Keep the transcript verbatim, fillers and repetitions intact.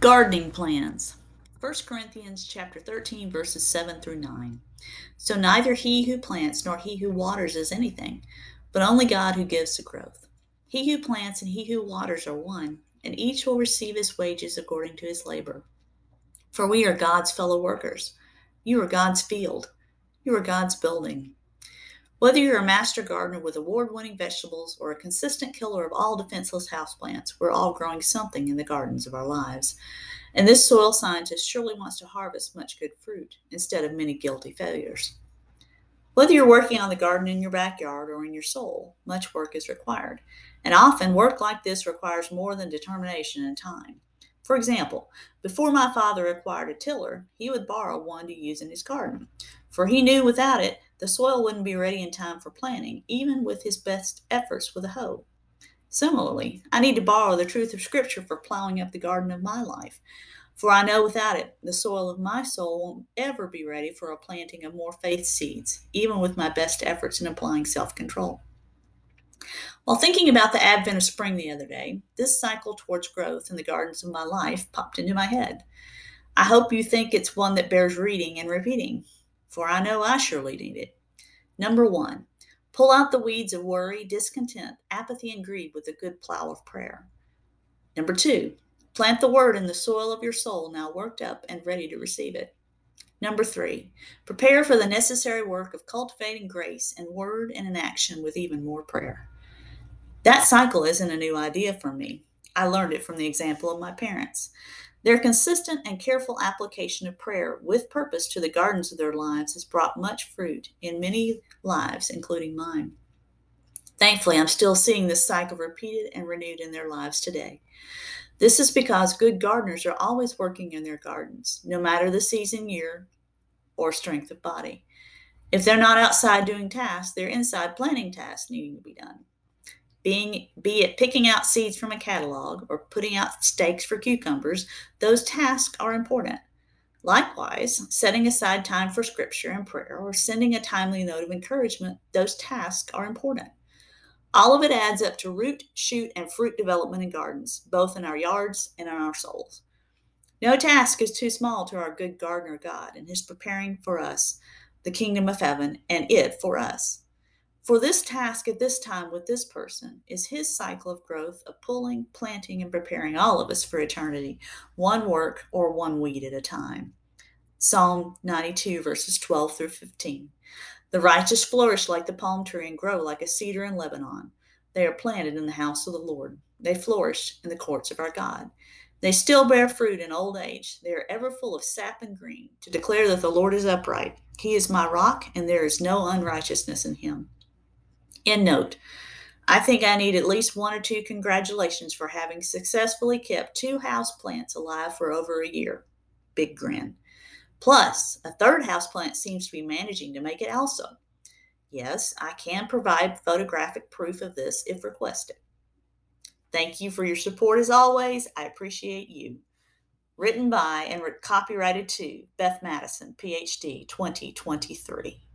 Gardening plans. First Corinthians chapter thirteen, verses seven through nine. So neither he who plants nor he who waters is anything, but only God who gives the growth. He who plants and he who waters are one, and each will receive his wages according to his labor. For we are God's fellow workers. You are God's field. You are God's building. Whether you're a master gardener with award-winning vegetables or a consistent killer of all defenseless houseplants, we're all growing something in the gardens of our lives. And this soil scientist surely wants to harvest much good fruit instead of many guilty failures. Whether you're working on the garden in your backyard or in your soul, much work is required. And often work like this requires more than determination and time. For example, before my father acquired a tiller, he would borrow one to use in his garden, for he knew without it, the soil wouldn't be ready in time for planting, even with his best efforts with a hoe. Similarly, I need to borrow the truth of Scripture for plowing up the garden of my life, for I know without it, the soil of my soul won't ever be ready for a planting of more faith seeds, even with my best efforts in applying self-control. While thinking about the advent of spring the other day, this cycle towards growth in the gardens of my life popped into my head. I hope you think it's one that bears reading and repeating, for I know I surely need it. Number one, pull out the weeds of worry, discontent, apathy, and greed with a good plow of prayer. Number two, plant the word in the soil of your soul now worked up and ready to receive it. Number three, prepare for the necessary work of cultivating grace in word and in action with even more prayer. That cycle isn't a new idea for me. I learned it from the example of my parents. Their consistent and careful application of prayer with purpose to the gardens of their lives has brought much fruit in many lives, including mine. Thankfully, I'm still seeing this cycle repeated and renewed in their lives today. This is because good gardeners are always working in their gardens, no matter the season, year, or strength of body. If they're not outside doing tasks, they're inside planning tasks needing to be done. Being, be it picking out seeds from a catalog or putting out stakes for cucumbers, those tasks are important. Likewise, setting aside time for scripture and prayer or sending a timely note of encouragement, those tasks are important. All of it adds up to root, shoot, and fruit development in gardens, both in our yards and in our souls. No task is too small to our good gardener God and his preparing for us the kingdom of heaven and it for us. For this task at this time with this person is his cycle of growth of pulling, planting, and preparing all of us for eternity, one work or one weed at a time. Psalm ninety-two, verses twelve through fifteen. The righteous flourish like the palm tree and grow like a cedar in Lebanon. They are planted in the house of the Lord. They flourish in the courts of our God. They still bear fruit in old age. They are ever full of sap and green, to declare that the Lord is upright. He is my rock, and there is no unrighteousness in him. End note. I think I need at least one or two congratulations for having successfully kept two houseplants alive for over a year. Big grin. Plus, a third houseplant seems to be managing to make it also. Yes, I can provide photographic proof of this if requested. Thank you for your support as always. I appreciate you. Written by and copyrighted to Beth Madison, P H D, twenty twenty-three.